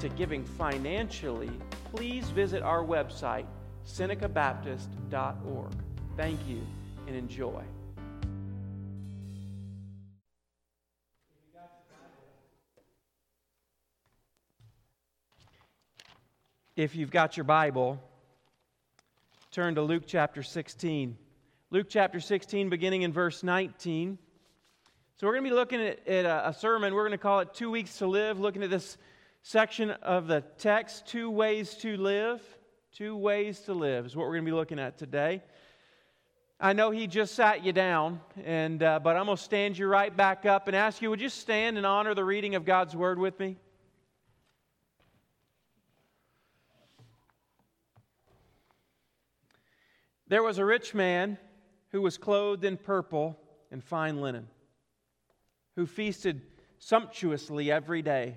to giving financially, please visit our website, SenecaBaptist.org. Thank you and enjoy. If you've got your Bible, turn to Luke chapter 16. Luke chapter 16, beginning in verse 19. So we're going to be looking at a sermon. We're going to call it 2 Weeks to Live, looking at this section of the text, 2 ways to live. 2 ways to live is what we're going to be looking at today. I know he just sat you down, but I'm going to stand you right back up and ask you, would you stand and honor the reading of God's Word with me? There was a rich man who was clothed in purple and fine linen, who feasted sumptuously every day.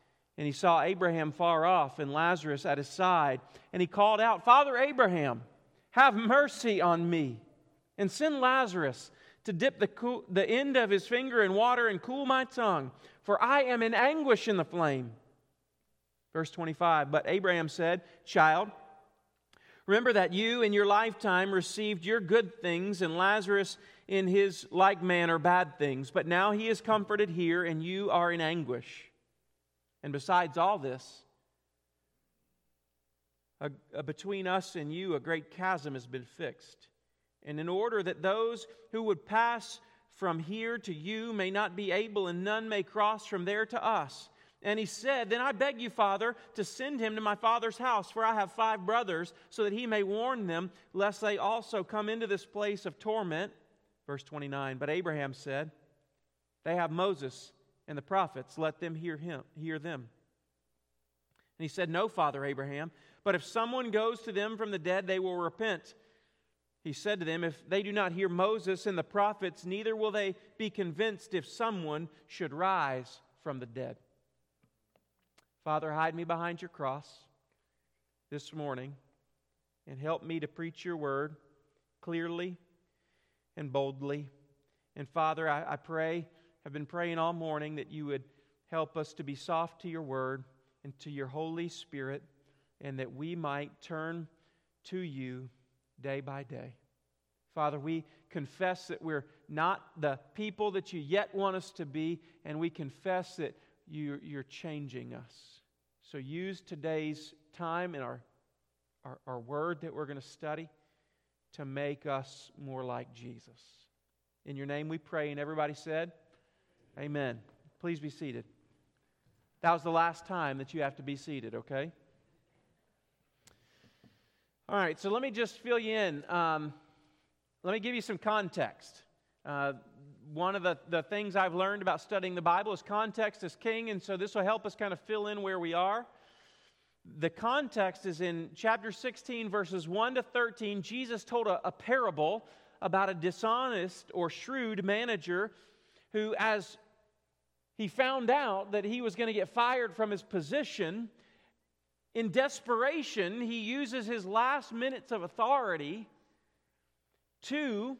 and he saw Abraham far off and Lazarus at his side. And he called out, "Father Abraham, have mercy on me, and send Lazarus to dip the end of his finger in water and cool my tongue, for I am in anguish in the flame." Verse 25, "But Abraham said, 'Child, remember that you in your lifetime received your good things, and Lazarus in his like manner bad things. But now he is comforted here, and you are in anguish.' And besides all this, between us and you a great chasm has been fixed, and in order that those who would pass from here to you may not be able, and none may cross from there to us." And he said, "Then I beg you, Father, to send him to my father's house, for I have 5 brothers, so that he may warn them, lest they also come into this place of torment." Verse 29, "But Abraham said, 'They have Moses and the prophets, let them hear them.' And he said, 'No, Father Abraham, but if someone goes to them from the dead, they will repent.' He said to them, 'If they do not hear Moses and the prophets, neither will they be convinced if someone should rise from the dead.' Father, hide me behind your cross this morning and help me to preach your word clearly and boldly. And Father, I pray, I've been praying all morning that you would help us to be soft to your word and to your Holy Spirit, and that we might turn to you day by day. Father, we confess that we're not the people that you yet want us to be, and we confess that you're changing us. So use today's time and our word that we're going to study to make us more like Jesus. In your name we pray, and everybody said, Amen. Please be seated. That was the last time that you have to be seated, okay? All right, so let me just fill you in. Let me give you some context. One of the things I've learned about studying the Bible is context is king, and so this will help us kind of fill in where we are. The context is in chapter 16, verses 1 to 13. Jesus told a parable about a dishonest or shrewd manager who, as he found out that he was going to get fired from his position, in desperation, he uses his last minutes of authority to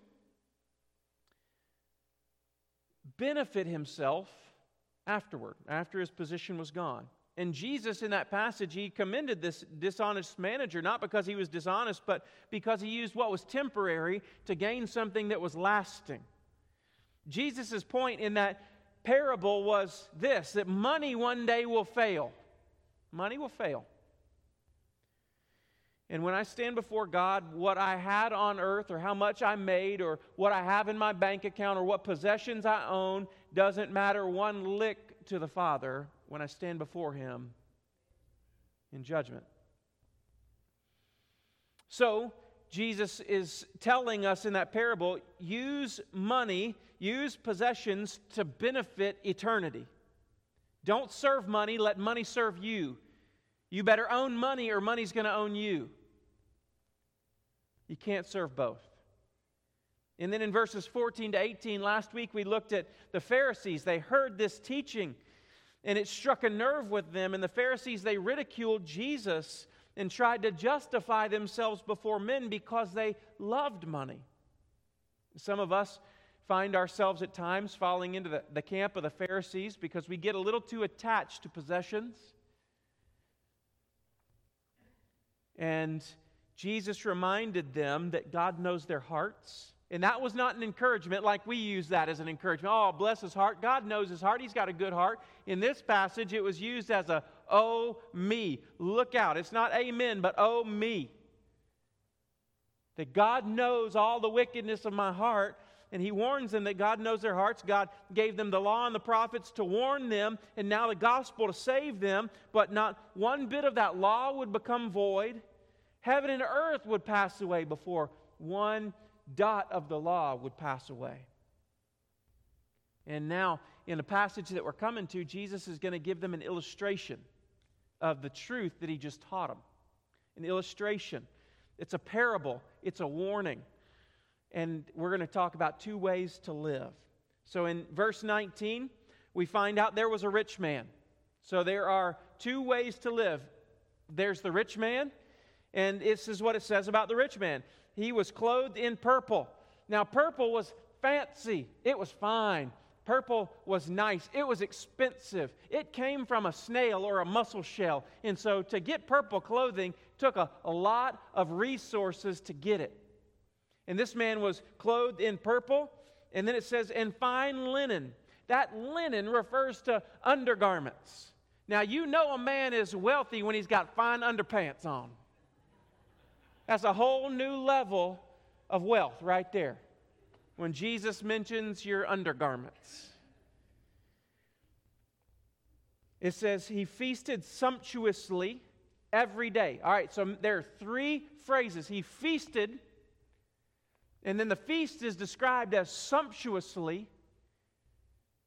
benefit himself afterward, after his position was gone. And Jesus, in that passage, he commended this dishonest manager, not because he was dishonest, but because he used what was temporary to gain something that was lasting. Jesus' point in that parable was this, that money one day will fail. Money will fail. And when I stand before God, what I had on earth or how much I made or what I have in my bank account or what possessions I own doesn't matter one lick to the Father when I stand before Him in judgment. So, Jesus is telling us in that parable, use money, use possessions to benefit eternity. Don't serve money, let money serve you. You better own money or money's going to own you. You can't serve both. And then in verses 14 to 18, last week we looked at the Pharisees. They heard this teaching and it struck a nerve with them. And the Pharisees, they ridiculed Jesus and tried to justify themselves before men because they loved money. Some of us find ourselves at times falling into the camp of the Pharisees because we get a little too attached to possessions. And Jesus reminded them that God knows their hearts. And that was not an encouragement like we use that as an encouragement. Oh, bless his heart. God knows his heart. He's got a good heart. In this passage, it was used as a, oh, me. Look out. It's not amen, but oh, me. That God knows all the wickedness of my heart. And he warns them that God knows their hearts. God gave them the law and the prophets to warn them, and now the gospel to save them. But not one bit of that law would become void. Heaven and earth would pass away before one dot of the law would pass away. And now, in the passage that we're coming to, Jesus is going to give them an illustration of the truth that he just taught them. An illustration. It's a parable. It's a warning. And we're going to talk about two ways to live. So in verse 19, we find out there was a rich man. So there are two ways to live. There's the rich man, and this is what it says about the rich man. He was clothed in purple. Now, purple was fancy. It was fine. Purple was nice. It was expensive. It came from a snail or a mussel shell. And so to get purple clothing took a lot of resources to get it. And this man was clothed in purple. And then it says, and fine linen. That linen refers to undergarments. Now, you know a man is wealthy when he's got fine underpants on. That's a whole new level of wealth right there. When Jesus mentions your undergarments. It says, he feasted sumptuously every day. All right, so there are three phrases. He feasted, and then the feast is described as sumptuously.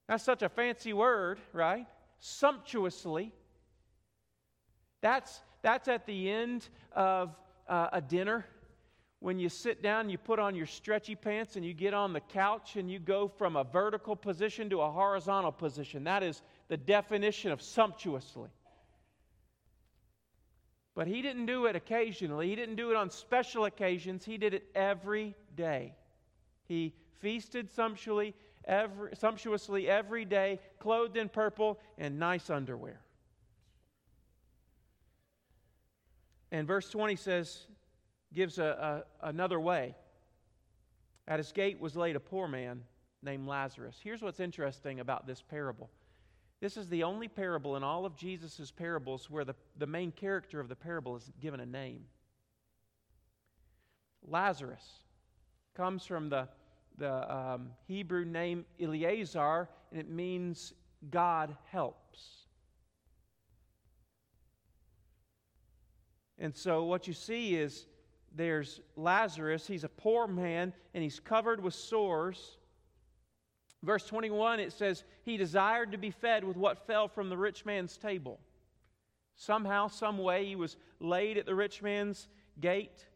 That's such a fancy word, right? Sumptuously. That's at the end of a dinner. When you sit down, you put on your stretchy pants and you get on the couch and you go from a vertical position to a horizontal position. That is the definition of sumptuously. But he didn't do it occasionally. He didn't do it on special occasions. He did it every day. He feasted sumptuously every day, clothed in purple and nice underwear. And verse 20 says, gives another way. At his gate was laid a poor man named Lazarus. Here's what's interesting about this parable. This is the only parable in all of Jesus' parables where the main character of the parable is given a name. Lazarus comes from the Hebrew name Eliezer, and it means God helps. And so what you see is there's Lazarus, he's a poor man, and he's covered with sores. Verse 21, it says, he desired to be fed with what fell from the rich man's table. Somehow, some way, he was laid at the rich man's gate,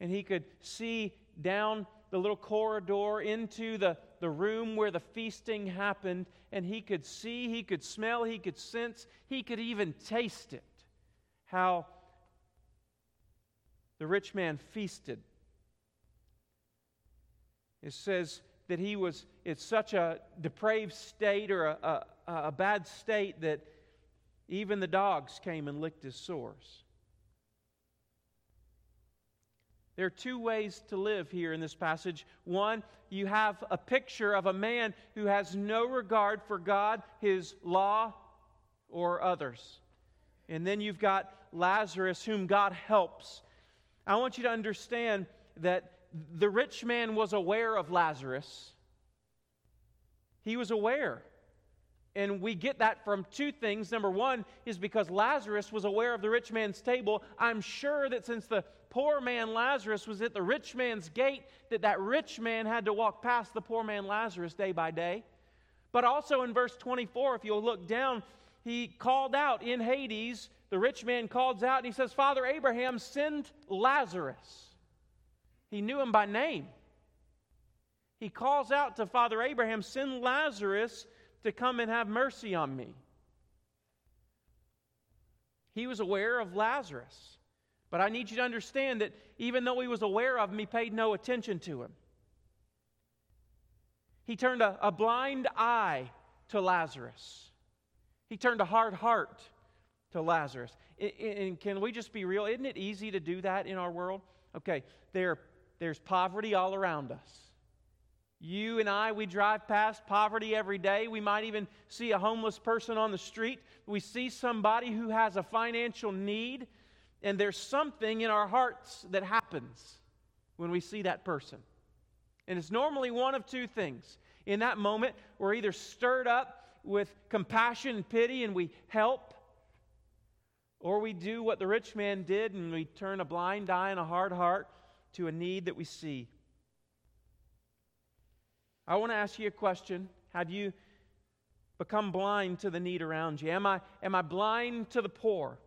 and he could see down the little corridor into the room where the feasting happened, and he could see, he could smell, he could sense, he could even taste it. How the rich man feasted. It says that he was in such a depraved state or a bad state that even the dogs came and licked his sores. There are two ways to live here in this passage. One, you have a picture of a man who has no regard for God, his law, or others. And then you've got Lazarus, whom God helps. I want you to understand that the rich man was aware of Lazarus. He was aware. And we get that from two things. Number one is because Lazarus was aware of the rich man's table. I'm sure that since the poor man Lazarus was at the rich man's gate, that rich man had to walk past the poor man Lazarus day by day. But also in verse 24, if you'll look down, he called out in Hades, the rich man calls out and he says, "Father Abraham, send Lazarus." He knew him by name. He calls out to Father Abraham, "Send Lazarus to come and have mercy on me." He was aware of Lazarus. But I need you to understand that even though he was aware of him, he paid no attention to him. He turned a blind eye to Lazarus. He turned a hard heart to Lazarus. And can we just be real? Isn't it easy to do that in our world? Okay, there's poverty all around us. You and I, we drive past poverty every day. We might even see a homeless person on the street. We see somebody who has a financial need. And there's something in our hearts that happens when we see that person. And it's normally one of two things. In that moment, we're either stirred up with compassion and pity and we help, or we do what the rich man did and we turn a blind eye and a hard heart to a need that we see. I want to ask you a question. Have you become blind to the need around you? Am I blind to the poor?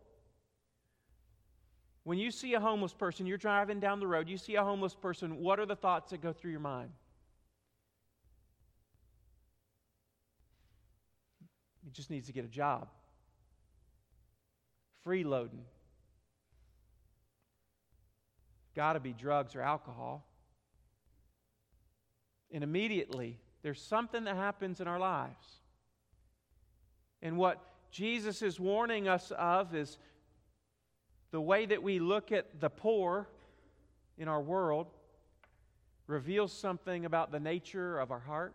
When you see a homeless person, you're driving down the road, you see a homeless person, what are the thoughts that go through your mind? He just needs to get a job. Freeloading. Got to be drugs or alcohol. And immediately, there's something that happens in our lives. And what Jesus is warning us of is the way that we look at the poor in our world reveals something about the nature of our heart.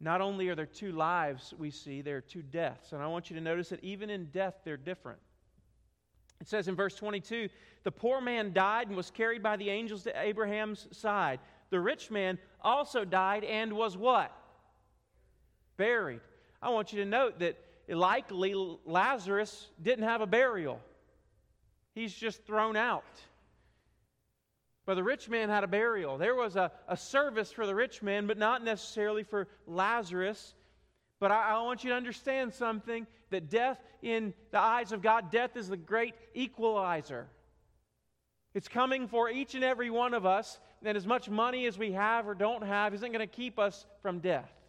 Not only are there two lives we see, there are two deaths. And I want you to notice that even in death, they're different. It says in verse 22, "The poor man died and was carried by the angels to Abraham's side. The rich man also died and was what? Buried." I want you to note that likely Lazarus didn't have a burial. He's just thrown out. But the rich man had a burial. There was a service for the rich man, but not necessarily for Lazarus. But I want you to understand something, that death in the eyes of God, death is the great equalizer. It's coming for each and every one of us, and as much money as we have or don't have isn't going to keep us from death.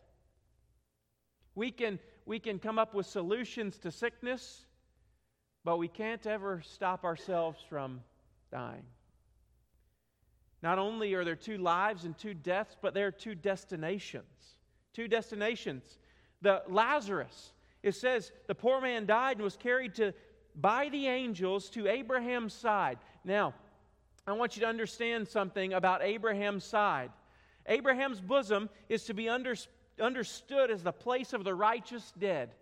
We can come up with solutions to sickness, but we can't ever stop ourselves from dying. Not only are there two lives and two deaths, but there are two destinations. Two destinations. The Lazarus, it says, the poor man died and was carried by the angels to Abraham's side. Now, I want you to understand something about Abraham's side. Abraham's bosom is to be understood as the place of the righteous dead.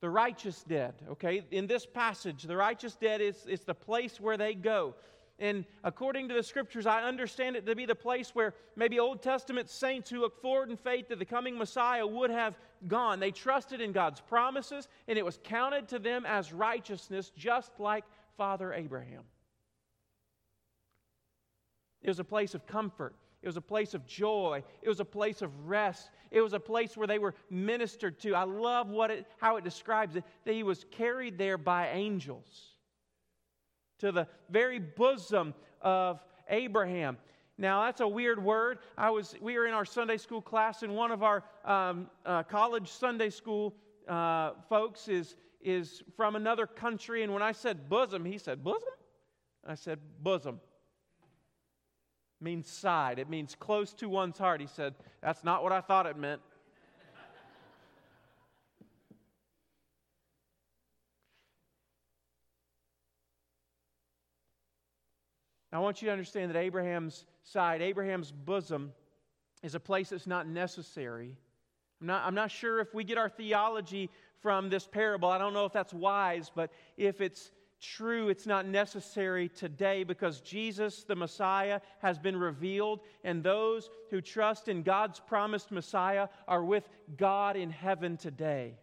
The righteous dead, okay? In this passage, the righteous dead is the place where they go. And according to the Scriptures, I understand it to be the place where maybe Old Testament saints who look forward in faith to the coming Messiah would have gone. They trusted in God's promises, and it was counted to them as righteousness, just like Father Abraham. It was a place of comfort. It was a place of joy. It was a place of rest. It was a place where they were ministered to. I love how it describes it, that he was carried there by angels to the very bosom of Abraham. Now, that's a weird word. We were in our Sunday school class, and one of our college Sunday school folks is from another country, and when I said bosom, he said, "Bosom?" I said, "Bosom. Means side. It means close to one's heart." He said, "That's not what I thought it meant." I want you to understand that Abraham's side, Abraham's bosom, is a place that's not necessary. I'm not sure if we get our theology from this parable. I don't know if that's wise, but if it's true, it's not necessary today because Jesus, the Messiah, has been revealed, and those who trust in God's promised Messiah are with God in heaven today.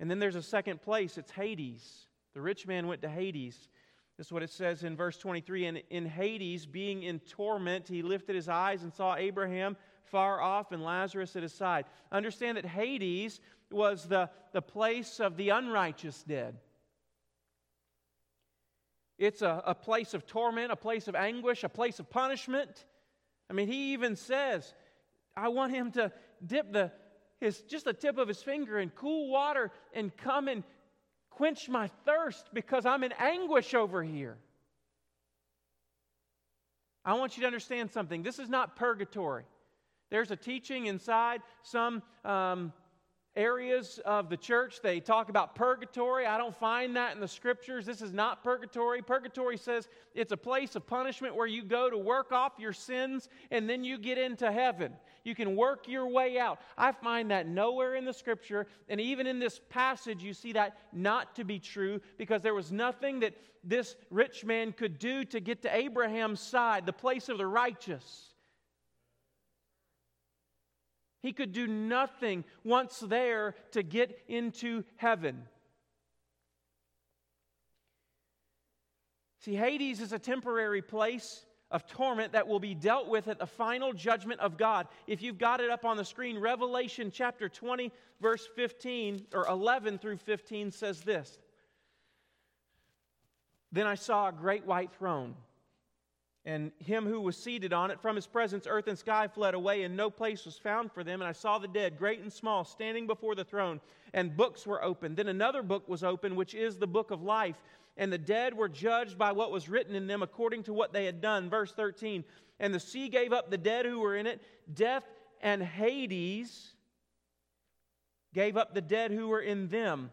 And then there's a second place, it's Hades. The rich man went to Hades. This is what it says in verse 23, "And in Hades, being in torment, he lifted his eyes and saw Abraham far off and Lazarus at his side." Understand that Hades was the place of the unrighteous dead. It's a place of torment, a place of anguish, a place of punishment. I mean, he even says, I want him to dip the tip of his finger in cool water and come and quench my thirst because I'm in anguish over here. I want you to understand something. This is not purgatory. There's a teaching inside some areas of the church. They talk about purgatory. I don't find that in the Scriptures. This is not purgatory. Purgatory says it's a place of punishment where you go to work off your sins and then you get into heaven. You can work your way out. I find that nowhere in the Scripture, and even in this passage you see that not to be true because there was nothing that this rich man could do to get to Abraham's side, the place of the righteous. He could do nothing once there to get into heaven. See, Hades is a temporary place of torment that will be dealt with at the final judgment of God. If you've got it up on the screen, Revelation chapter 20, verse 15, or 11 through 15 says this. "Then I saw a great white throne, and him who was seated on it. From his presence, earth and sky fled away, and no place was found for them. And I saw the dead, great and small, standing before the throne, and books were opened. Then another book was opened, which is the book of life. And the dead were judged by what was written in them according to what they had done." Verse 13, "And the sea gave up the dead who were in it. Death and Hades gave up the dead who were in them.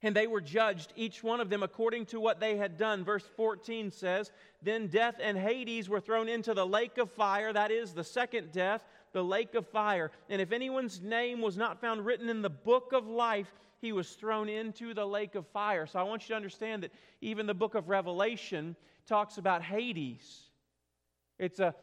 And they were judged, each one of them, according to what they had done." Verse 14 says, "Then death and Hades were thrown into the lake of fire." That is the second death, the lake of fire. "And if anyone's name was not found written in the book of life, he was thrown into the lake of fire." So I want you to understand that even the book of Revelation talks about Hades. It's a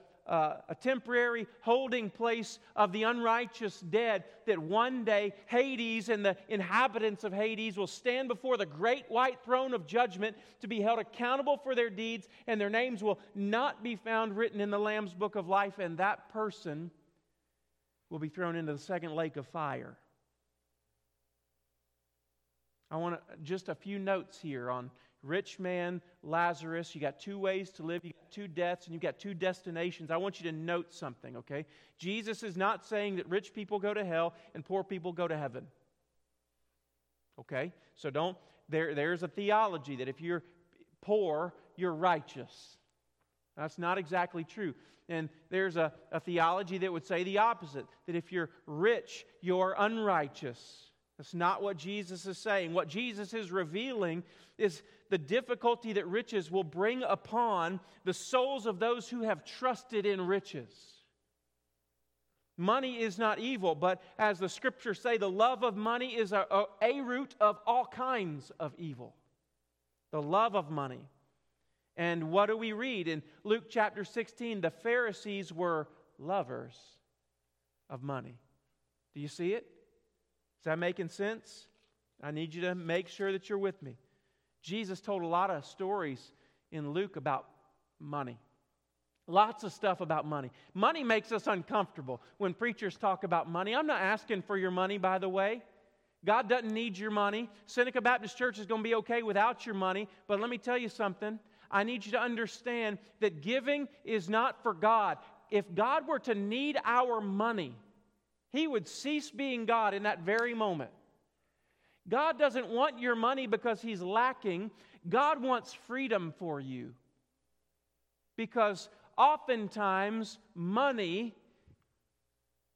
temporary holding place of the unrighteous dead, that one day Hades and the inhabitants of Hades will stand before the great white throne of judgment to be held accountable for their deeds, and their names will not be found written in the Lamb's book of life, and that person will be thrown into the second lake of fire. I want just a few notes here on rich man, Lazarus. You got two ways to live, you got two deaths, and you got two destinations. I want you to note something, okay? Jesus is not saying that rich people go to hell and poor people go to heaven. Okay? So there's a theology that if you're poor, you're righteous. That's not exactly true. And there's a theology that would say the opposite, that if you're rich, you're unrighteous. That's not what Jesus is saying. What Jesus is revealing is the difficulty that riches will bring upon the souls of those who have trusted in riches. Money is not evil, but as the Scriptures say, the love of money is a root of all kinds of evil. The love of money. And what do we read? In Luke chapter 16, the Pharisees were lovers of money. Do you see it? Is that making sense? I need you to make sure that you're with me. Jesus told a lot of stories in Luke about money. Lots of stuff about money. Money makes us uncomfortable when preachers talk about money. I'm not asking for your money, by the way. God doesn't need your money. Seneca Baptist Church is going to be okay without your money. But let me tell you something. I need you to understand that giving is not for God. If God were to need our money, He would cease being God in that very moment. God doesn't want your money because He's lacking. God wants freedom for you. Because oftentimes money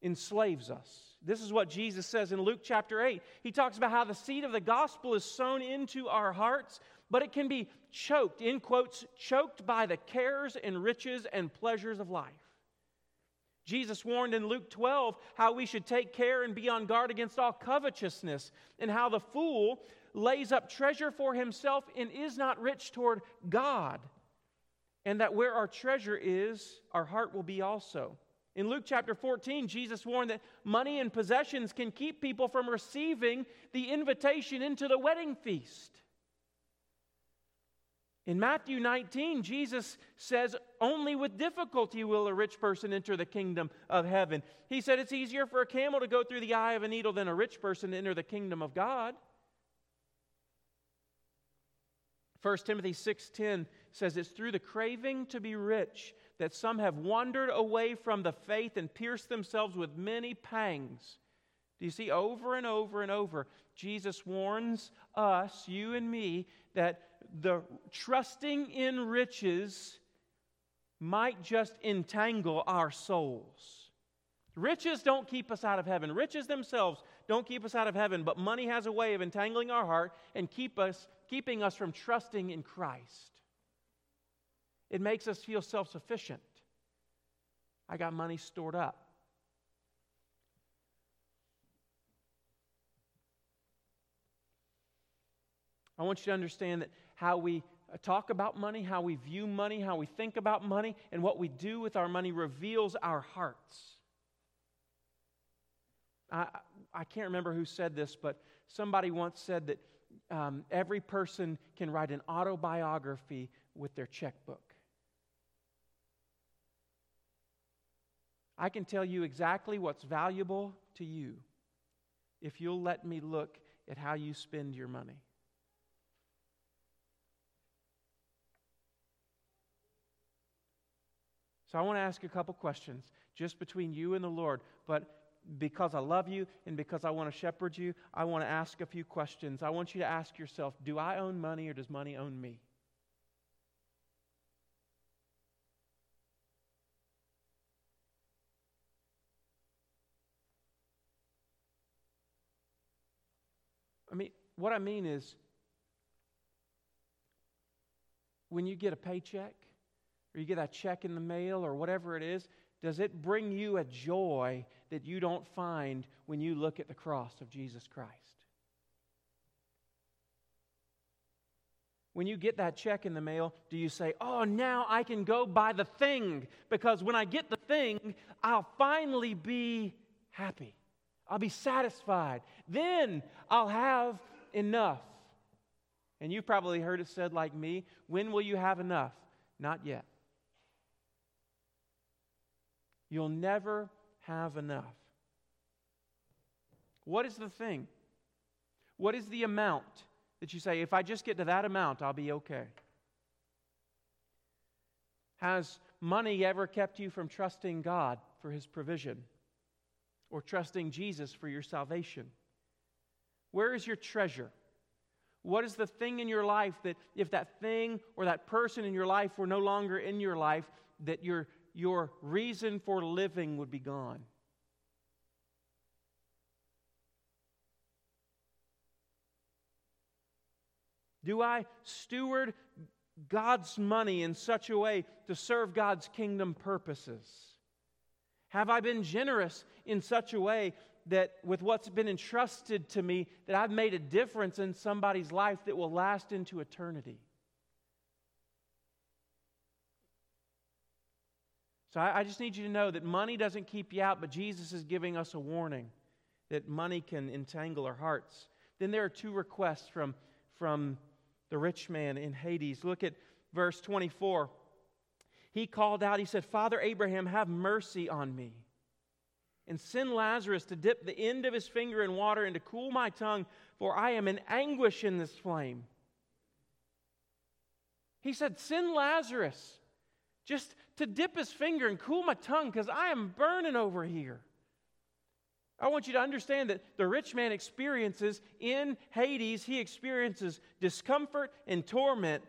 enslaves us. This is what Jesus says in Luke chapter 8. He talks about how the seed of the gospel is sown into our hearts, but it can be choked, in quotes, choked by the cares and riches and pleasures of life. Jesus warned in Luke 12 how we should take care and be on guard against all covetousness, and how the fool lays up treasure for himself and is not rich toward God, and that where our treasure is, our heart will be also. In Luke chapter 14, Jesus warned that money and possessions can keep people from receiving the invitation into the wedding feast. In Matthew 19, Jesus says, only with difficulty will a rich person enter the kingdom of heaven. He said it's easier for a camel to go through the eye of a needle than a rich person to enter the kingdom of God. 1 Timothy 6:10 says it's through the craving to be rich that some have wandered away from the faith and pierced themselves with many pangs. Do you see, over and over and over, Jesus warns us, you and me, that the trusting in riches might just entangle our souls. Riches don't keep us out of heaven. Riches themselves don't keep us out of heaven, but money has a way of entangling our heart and keeping us from trusting in Christ. It makes us feel self-sufficient. I got money stored up. I want you to understand that how we talk about money, how we view money, how we think about money, and what we do with our money reveals our hearts. I can't remember who said this, but somebody once said that every person can write an autobiography with their checkbook. I can tell you exactly what's valuable to you if you'll let me look at how you spend your money. So I want to ask a couple questions just between you and the Lord, but because I love you and because I want to shepherd you, I want to ask a few questions. I want you to ask yourself, do I own money or does money own me? What I mean is, when you get a paycheck, or you get a check in the mail, or whatever it is, does it bring you a joy that you don't find when you look at the cross of Jesus Christ? When you get that check in the mail, do you say, oh, now I can go buy the thing, because when I get the thing, I'll finally be happy. I'll be satisfied. Then I'll have enough. And you probably heard it said like me, when will you have enough? Not yet. You'll never have enough. What is the thing? What is the amount that you say, if I just get to that amount, I'll be okay? Has money ever kept you from trusting God for His provision? Or trusting Jesus for your salvation? Where is your treasure? What is the thing in your life that if that thing or that person in your life were no longer in your life, that your reason for living would be gone? Do I steward God's money in such a way to serve God's kingdom purposes? Have I been generous in such a way that with what's been entrusted to me, that I've made a difference in somebody's life that will last into eternity? So I just need you to know that money doesn't keep you out, but Jesus is giving us a warning that money can entangle our hearts. Then there are two requests from the rich man in Hades. Look at verse 24. He called out, he said, Father Abraham, have mercy on me, and send Lazarus to dip the end of his finger in water and to cool my tongue, for I am in anguish in this flame. He said, send Lazarus just to dip his finger and cool my tongue, because I am burning over here. I want you to understand that the rich man experiences in Hades, he experiences discomfort and torment.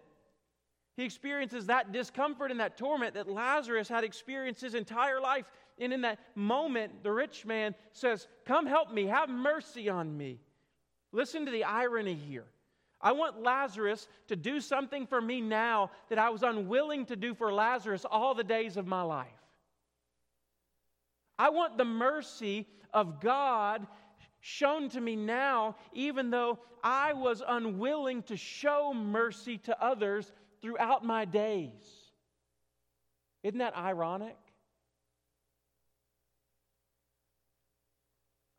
He experiences that discomfort and that torment that Lazarus had experienced his entire life. And in that moment, the rich man says, come help me, have mercy on me. Listen to the irony here. I want Lazarus to do something for me now that I was unwilling to do for Lazarus all the days of my life. I want the mercy of God shown to me now, even though I was unwilling to show mercy to others throughout my days. Isn't that ironic?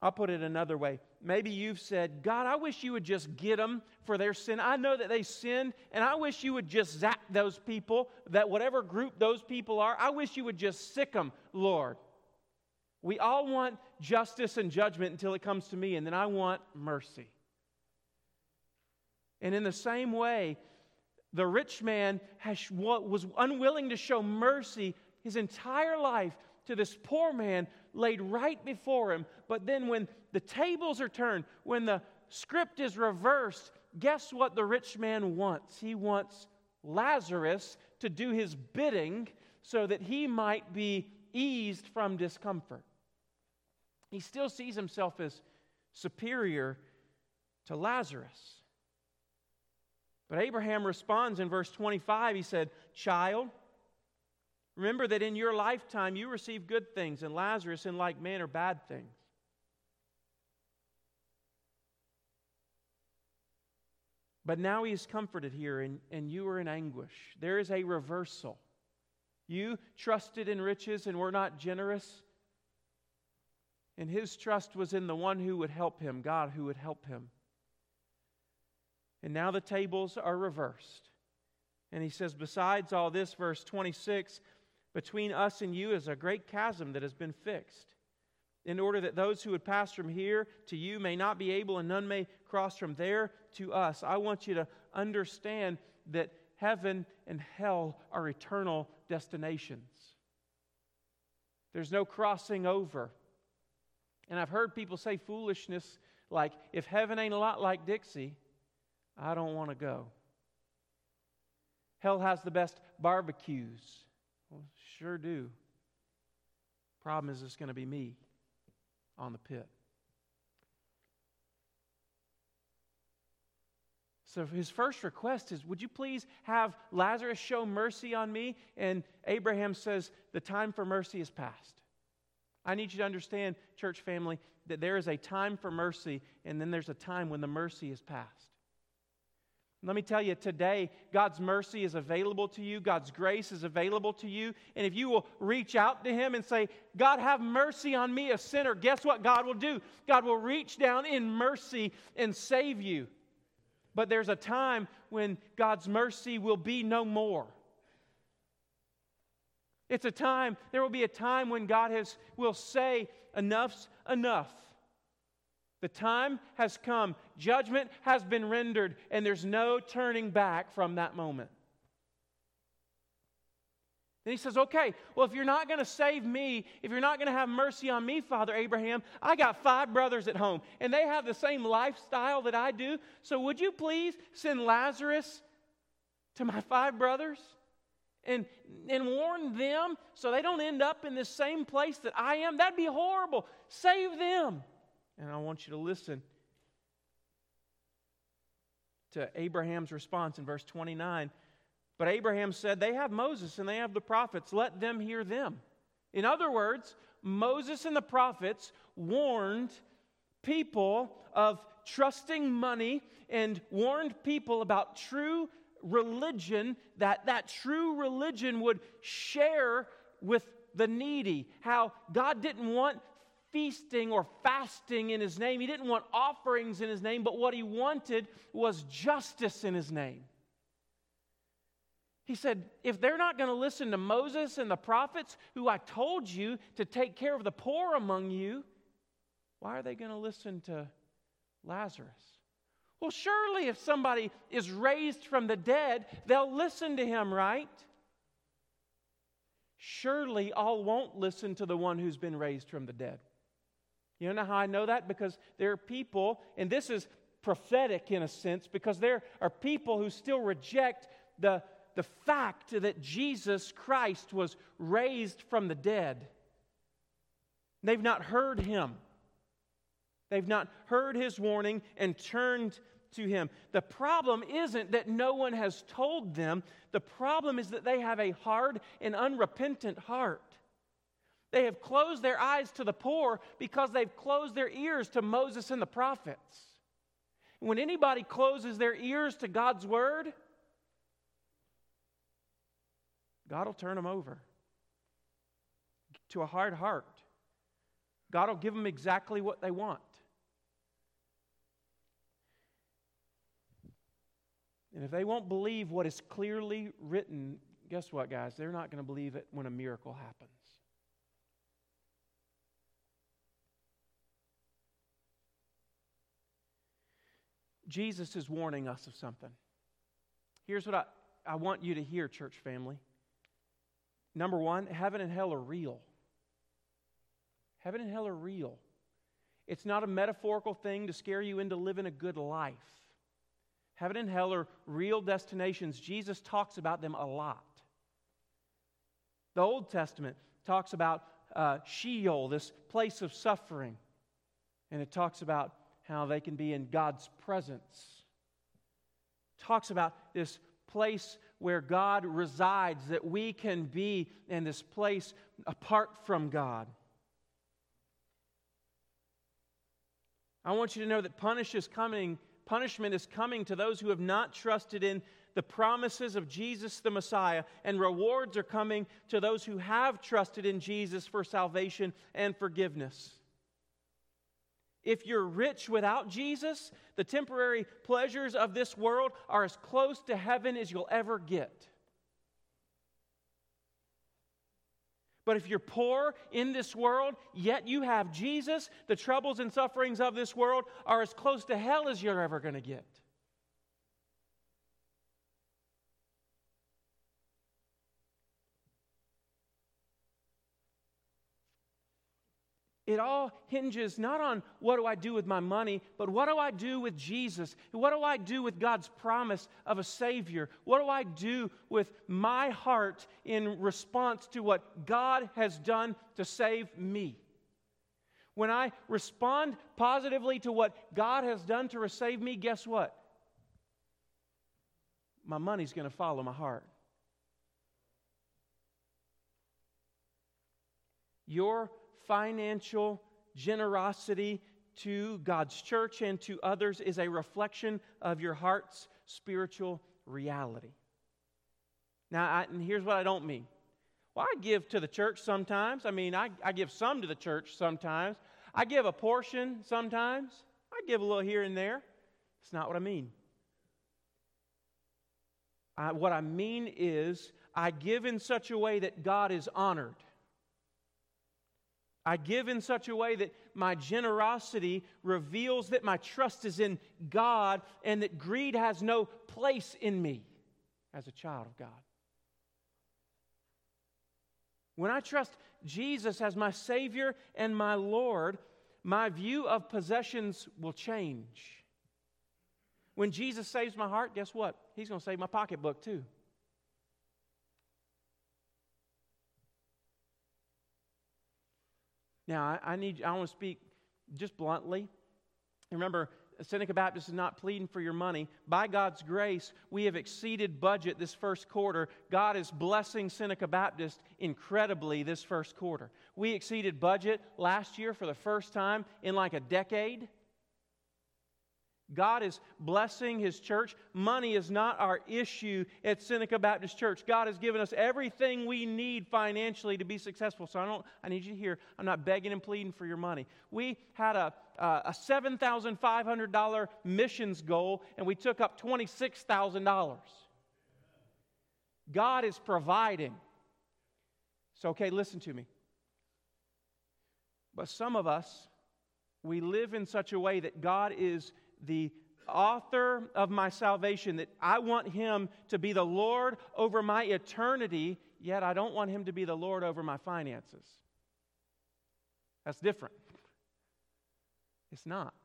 I'll put it another way. Maybe you've said, God, I wish you would just get them for their sin. I know that they sinned, and I wish you would just zap those people, that whatever group those people are, I wish you would just sick them, Lord. We all want justice and judgment until it comes to me, and then I want mercy. And in the same way, the rich man was unwilling to show mercy his entire life to this poor man laid right before him. But then when the tables are turned, when the script is reversed, guess what the rich man wants? He wants Lazarus to do his bidding so that he might be eased from discomfort. He still sees himself as superior to Lazarus. But Abraham responds in verse 25. He said, Child, remember that in your lifetime you received good things, and Lazarus in like manner bad things. But now he is comforted here, and you are in anguish. There is a reversal. You trusted in riches and were not generous. And his trust was in the one who would help him, God who would help him. And now the tables are reversed. And he says, besides all this, verse 26, between us and you is a great chasm that has been fixed, in order that those who would pass from here to you may not be able, and none may cross from there to us. I want you to understand that heaven and hell are eternal destinations. There's no crossing over. And I've heard people say foolishness like, if heaven ain't a lot like Dixie, I don't want to go. Hell has the best barbecues. Well, sure do. Problem is, it's going to be me on the pit. So his first request is, would you please have Lazarus show mercy on me? And Abraham says, the time for mercy is past. I need you to understand, church family, that there is a time for mercy, and then there's a time when the mercy is past. Let me tell you, today, God's mercy is available to you. God's grace is available to you. And if you will reach out to Him and say, God, have mercy on me, a sinner, guess what God will do? God will reach down in mercy and save you. But there's a time when God's mercy will be no more. It's a time, there will be a time when God will say, enough's enough. The time has come, judgment has been rendered, and there's no turning back from that moment. Then he says, okay, well, if you're not going to save me, if you're not going to have mercy on me, Father Abraham, I got 5 brothers at home, and they have the same lifestyle that I do, so would you please send Lazarus to my 5 brothers and warn them so they don't end up in this same place that I am? That'd be horrible. Save them. And I want you to listen to Abraham's response in verse 29. But Abraham said, they have Moses and they have the prophets. Let them hear them. In other words, Moses and the prophets warned people of trusting money and warned people about true religion, that true religion would share with the needy. How God didn't want feasting or fasting in His name. He didn't want offerings in His name, but what He wanted was justice in His name. He said, if they're not going to listen to Moses and the prophets, who I told you to take care of the poor among you, why are they going to listen to Lazarus? Well, surely if somebody is raised from the dead, they'll listen to him, right? Surely all won't listen to the one who's been raised from the dead. You know how I know that? Because there are people, and this is prophetic in a sense, because there are people who still reject the fact that Jesus Christ was raised from the dead. They've not heard Him. They've not heard His warning and turned to Him. The problem isn't that no one has told them. The problem is that they have a hard and unrepentant heart. They have closed their eyes to the poor because they've closed their ears to Moses and the prophets. When anybody closes their ears to God's word, God will turn them over to a hard heart. God will give them exactly what they want. And if they won't believe what is clearly written, guess what, guys? They're not going to believe it when a miracle happens. Jesus is warning us of something. Here's what I want you to hear, church family. Number one, heaven and hell are real. Heaven and hell are real. It's not a metaphorical thing to scare you into living a good life. Heaven and hell are real destinations. Jesus talks about them a lot. The Old Testament talks about Sheol, this place of suffering. And it talks about how they can be in God's presence. Talks about this place where God resides, that we can be in this place apart from God. I want you to know that punishment is coming to those who have not trusted in the promises of Jesus the Messiah, and rewards are coming to those who have trusted in Jesus for salvation and forgiveness. If you're rich without Jesus, the temporary pleasures of this world are as close to heaven as you'll ever get. But if you're poor in this world, yet you have Jesus, the troubles and sufferings of this world are as close to hell as you're ever going to get. It all hinges not on what do I do with my money, but what do I do with Jesus? What do I do with God's promise of a Savior? What do I do with my heart in response to what God has done to save me? When I respond positively to what God has done to save me, guess what? My money's going to follow my heart. Your financial generosity to God's church and to others is a reflection of your heart's spiritual reality. Now, and here's what I don't mean. Well, I give to the church sometimes. I mean, I give some to the church sometimes. I give a portion sometimes. I give a little here and there. It's not what I mean. What I mean is I give in such a way that God is honored. I give in such a way that my generosity reveals that my trust is in God and that greed has no place in me as a child of God. When I trust Jesus as my Savior and my Lord, my view of possessions will change. When Jesus saves my heart, guess what? He's going to save my pocketbook too. Now, I want to speak just bluntly. Remember, Seneca Baptist is not pleading for your money. By God's grace, we have exceeded budget this first quarter. God is blessing Seneca Baptist incredibly this first quarter. We exceeded budget last year for the first time in like a decade. God is blessing His church. Money is not our issue at Seneca Baptist Church. God has given us everything we need financially to be successful. So I need you to hear, I'm not begging and pleading for your money. We had a $7,500 missions goal, and we took up $26,000. God is providing. So, okay, listen to me. But some of us, we live in such a way that God is the author of my salvation, that I want Him to be the Lord over my eternity, yet I don't want Him to be the Lord over my finances. That's different. It's not.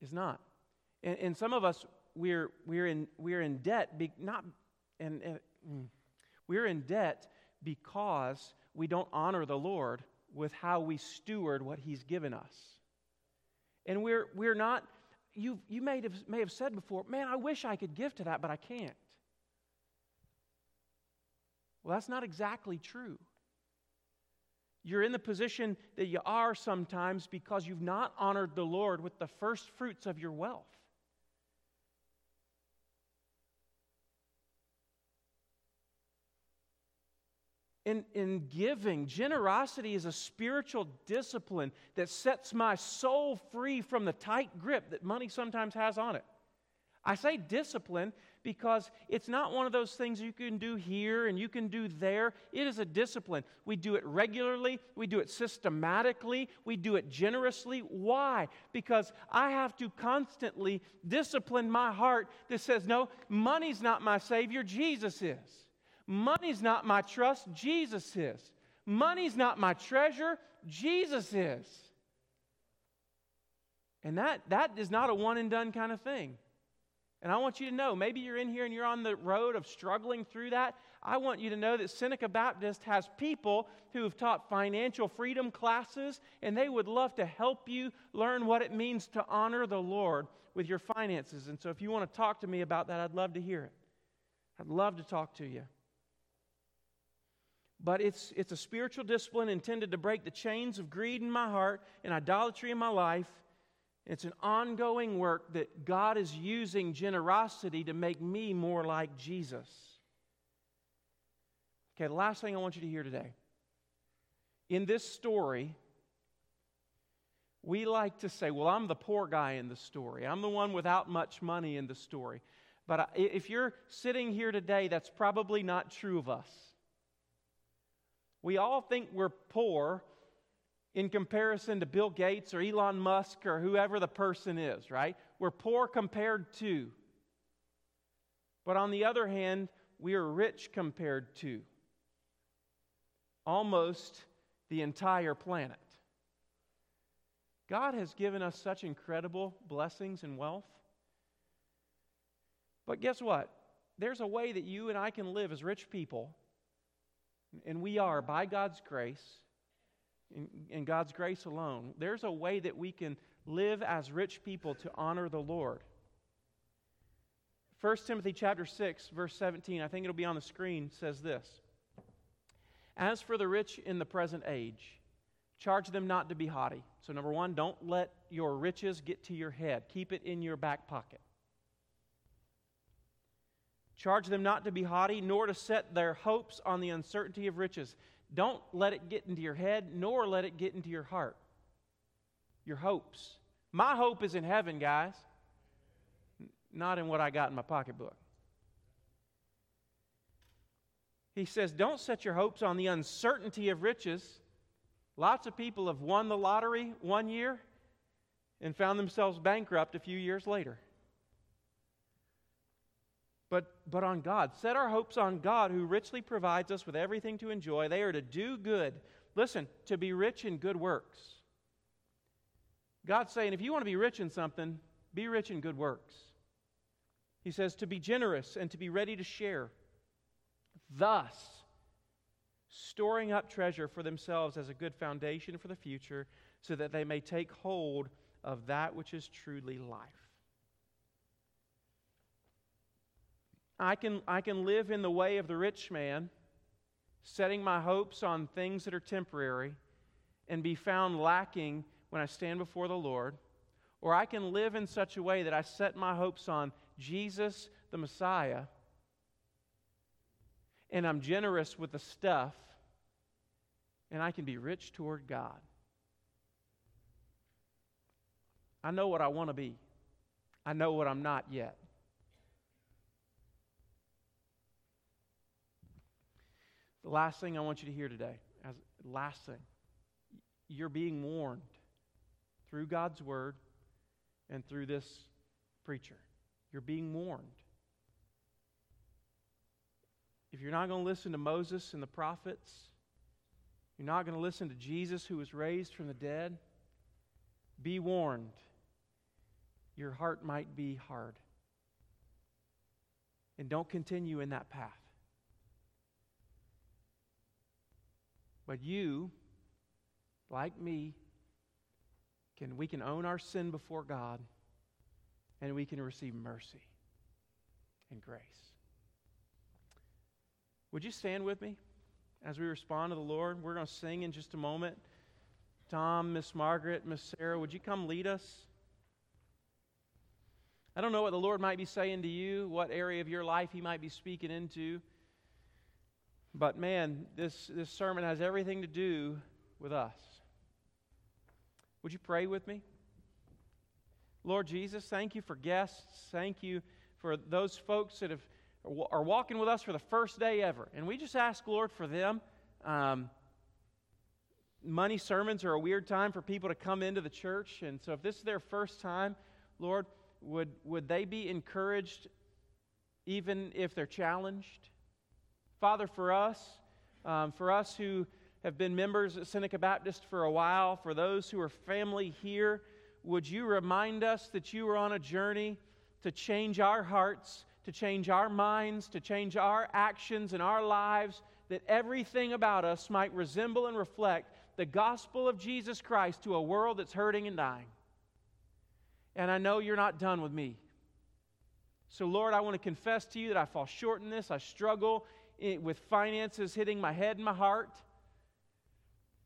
It's not. And some of us, we're in debt, we're in debt because we don't honor the Lord with how we steward what He's given us. And we're not, you may have said before, man, I wish I could give to that, but I can't. Well, that's not exactly true. You're in the position that you are sometimes because you've not honored the Lord with the first fruits of your wealth. In giving, generosity is a spiritual discipline that sets my soul free from the tight grip that money sometimes has on it. I say discipline because it's not one of those things you can do here and you can do there. It is a discipline. We do it regularly. We do it systematically. We do it generously. Why? Because I have to constantly discipline my heart that says, no, money's not my Savior. Jesus is. Money's not my trust. Jesus is. Money's not my treasure. Jesus is. And that is not a one and done kind of thing. And I want you to know, maybe you're in here and you're on the road of struggling through that. I want you to know that Seneca Baptist has people who have taught financial freedom classes, and they would love to help you learn what it means to honor the Lord with your finances. And so if you want to talk to me about that, I'd love to hear it. I'd love to talk to you. But it's a spiritual discipline intended to break the chains of greed in my heart and idolatry in my life. It's an ongoing work that God is using generosity to make me more like Jesus. Okay, the last thing I want you to hear today. In this story, we like to say, well, I'm the poor guy in the story. I'm the one without much money in the story. But if you're sitting here today, that's probably not true of us. We all think we're poor in comparison to Bill Gates or Elon Musk or whoever the person is, right? We're poor compared to. But on the other hand, we are rich compared to almost the entire planet. God has given us such incredible blessings and wealth. But guess what? There's a way that you and I can live as rich people, and we are by God's grace. In God's grace alone, there's a way that we can live as rich people to honor the Lord. 1 Timothy chapter 6, verse 17, I think it'll be on the screen, says this. As for the rich in the present age, charge them not to be haughty. So number one, don't let your riches get to your head. Keep it in your back pocket. Charge them not to be haughty, nor to set their hopes on the uncertainty of riches. Don't let it get into your head, nor let it get into your heart. Your hopes. My hope is in heaven, guys. Not in what I got in my pocketbook. He says, don't set your hopes on the uncertainty of riches. Lots of people have won the lottery one year and found themselves bankrupt a few years later. But on God. Set our hopes on God, who richly provides us with everything to enjoy. They are to do good. Listen, to be rich in good works. God's saying, if you want to be rich in something, be rich in good works. He says to be generous and to be ready to share. Thus, storing up treasure for themselves as a good foundation for the future, so that they may take hold of that which is truly life. I can live in the way of the rich man, setting my hopes on things that are temporary, and be found lacking when I stand before the Lord. Or I can live in such a way that I set my hopes on Jesus, the Messiah, and I'm generous with the stuff, and I can be rich toward God. I know what I want to be. I know what I'm not yet. The last thing I want you to hear today, you're being warned through God's Word and through this preacher. You're being warned. If you're not going to listen to Moses and the prophets, you're not going to listen to Jesus who was raised from the dead, be warned. Your heart might be hard. And don't continue in that path. But you, like me, we can own our sin before God, and we can receive mercy and grace. Would you stand with me as we respond to the Lord? We're going to sing in just a moment. Tom, Miss Margaret, Miss Sarah, would you come lead us? I don't know what the Lord might be saying to you, what area of your life He might be speaking into. But man, this sermon has everything to do with us. Would you pray with me? Lord Jesus, thank you for guests. Thank you for those folks that are walking with us for the first day ever. And we just ask, Lord, for them. Money sermons are a weird time for people to come into the church. And so if this is their first time, Lord, would they be encouraged even if they're challenged? Father, for us who have been members at Seneca Baptist for a while, for those who are family here, would you remind us that you are on a journey to change our hearts, to change our minds, to change our actions and our lives, that everything about us might resemble and reflect the gospel of Jesus Christ to a world that's hurting and dying. And I know you're not done with me. So Lord, I want to confess to you that I fall short in this. I struggle with finances hitting my head and my heart.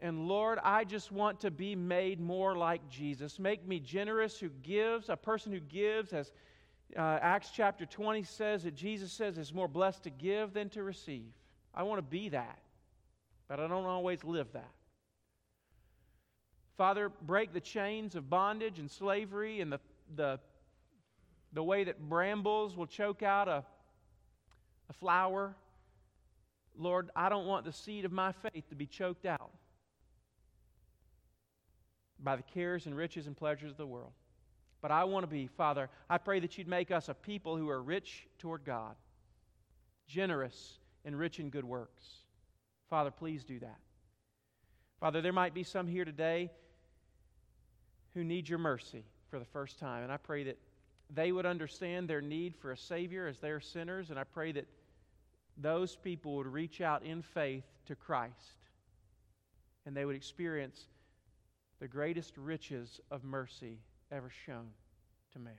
And Lord, I just want to be made more like Jesus. Make me generous who gives, a person who gives, as Acts chapter 20 says, that Jesus says is more blessed to give than to receive. I want to be that, but I don't always live that. Father, break the chains of bondage and slavery and the way that brambles will choke out a flower. Lord, I don't want the seed of my faith to be choked out by the cares and riches and pleasures of the world. But I want to be, Father, I pray that you'd make us a people who are rich toward God, generous and rich in good works. Father, please do that. Father, there might be some here today who need your mercy for the first time, and I pray that they would understand their need for a Savior as they are sinners, and I pray that those people would reach out in faith to Christ, and they would experience the greatest riches of mercy ever shown to man.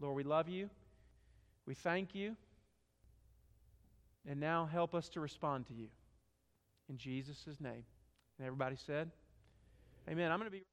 Lord, we love you. We thank you. And now help us to respond to you. In Jesus' name. And everybody said, amen. I'm going to be...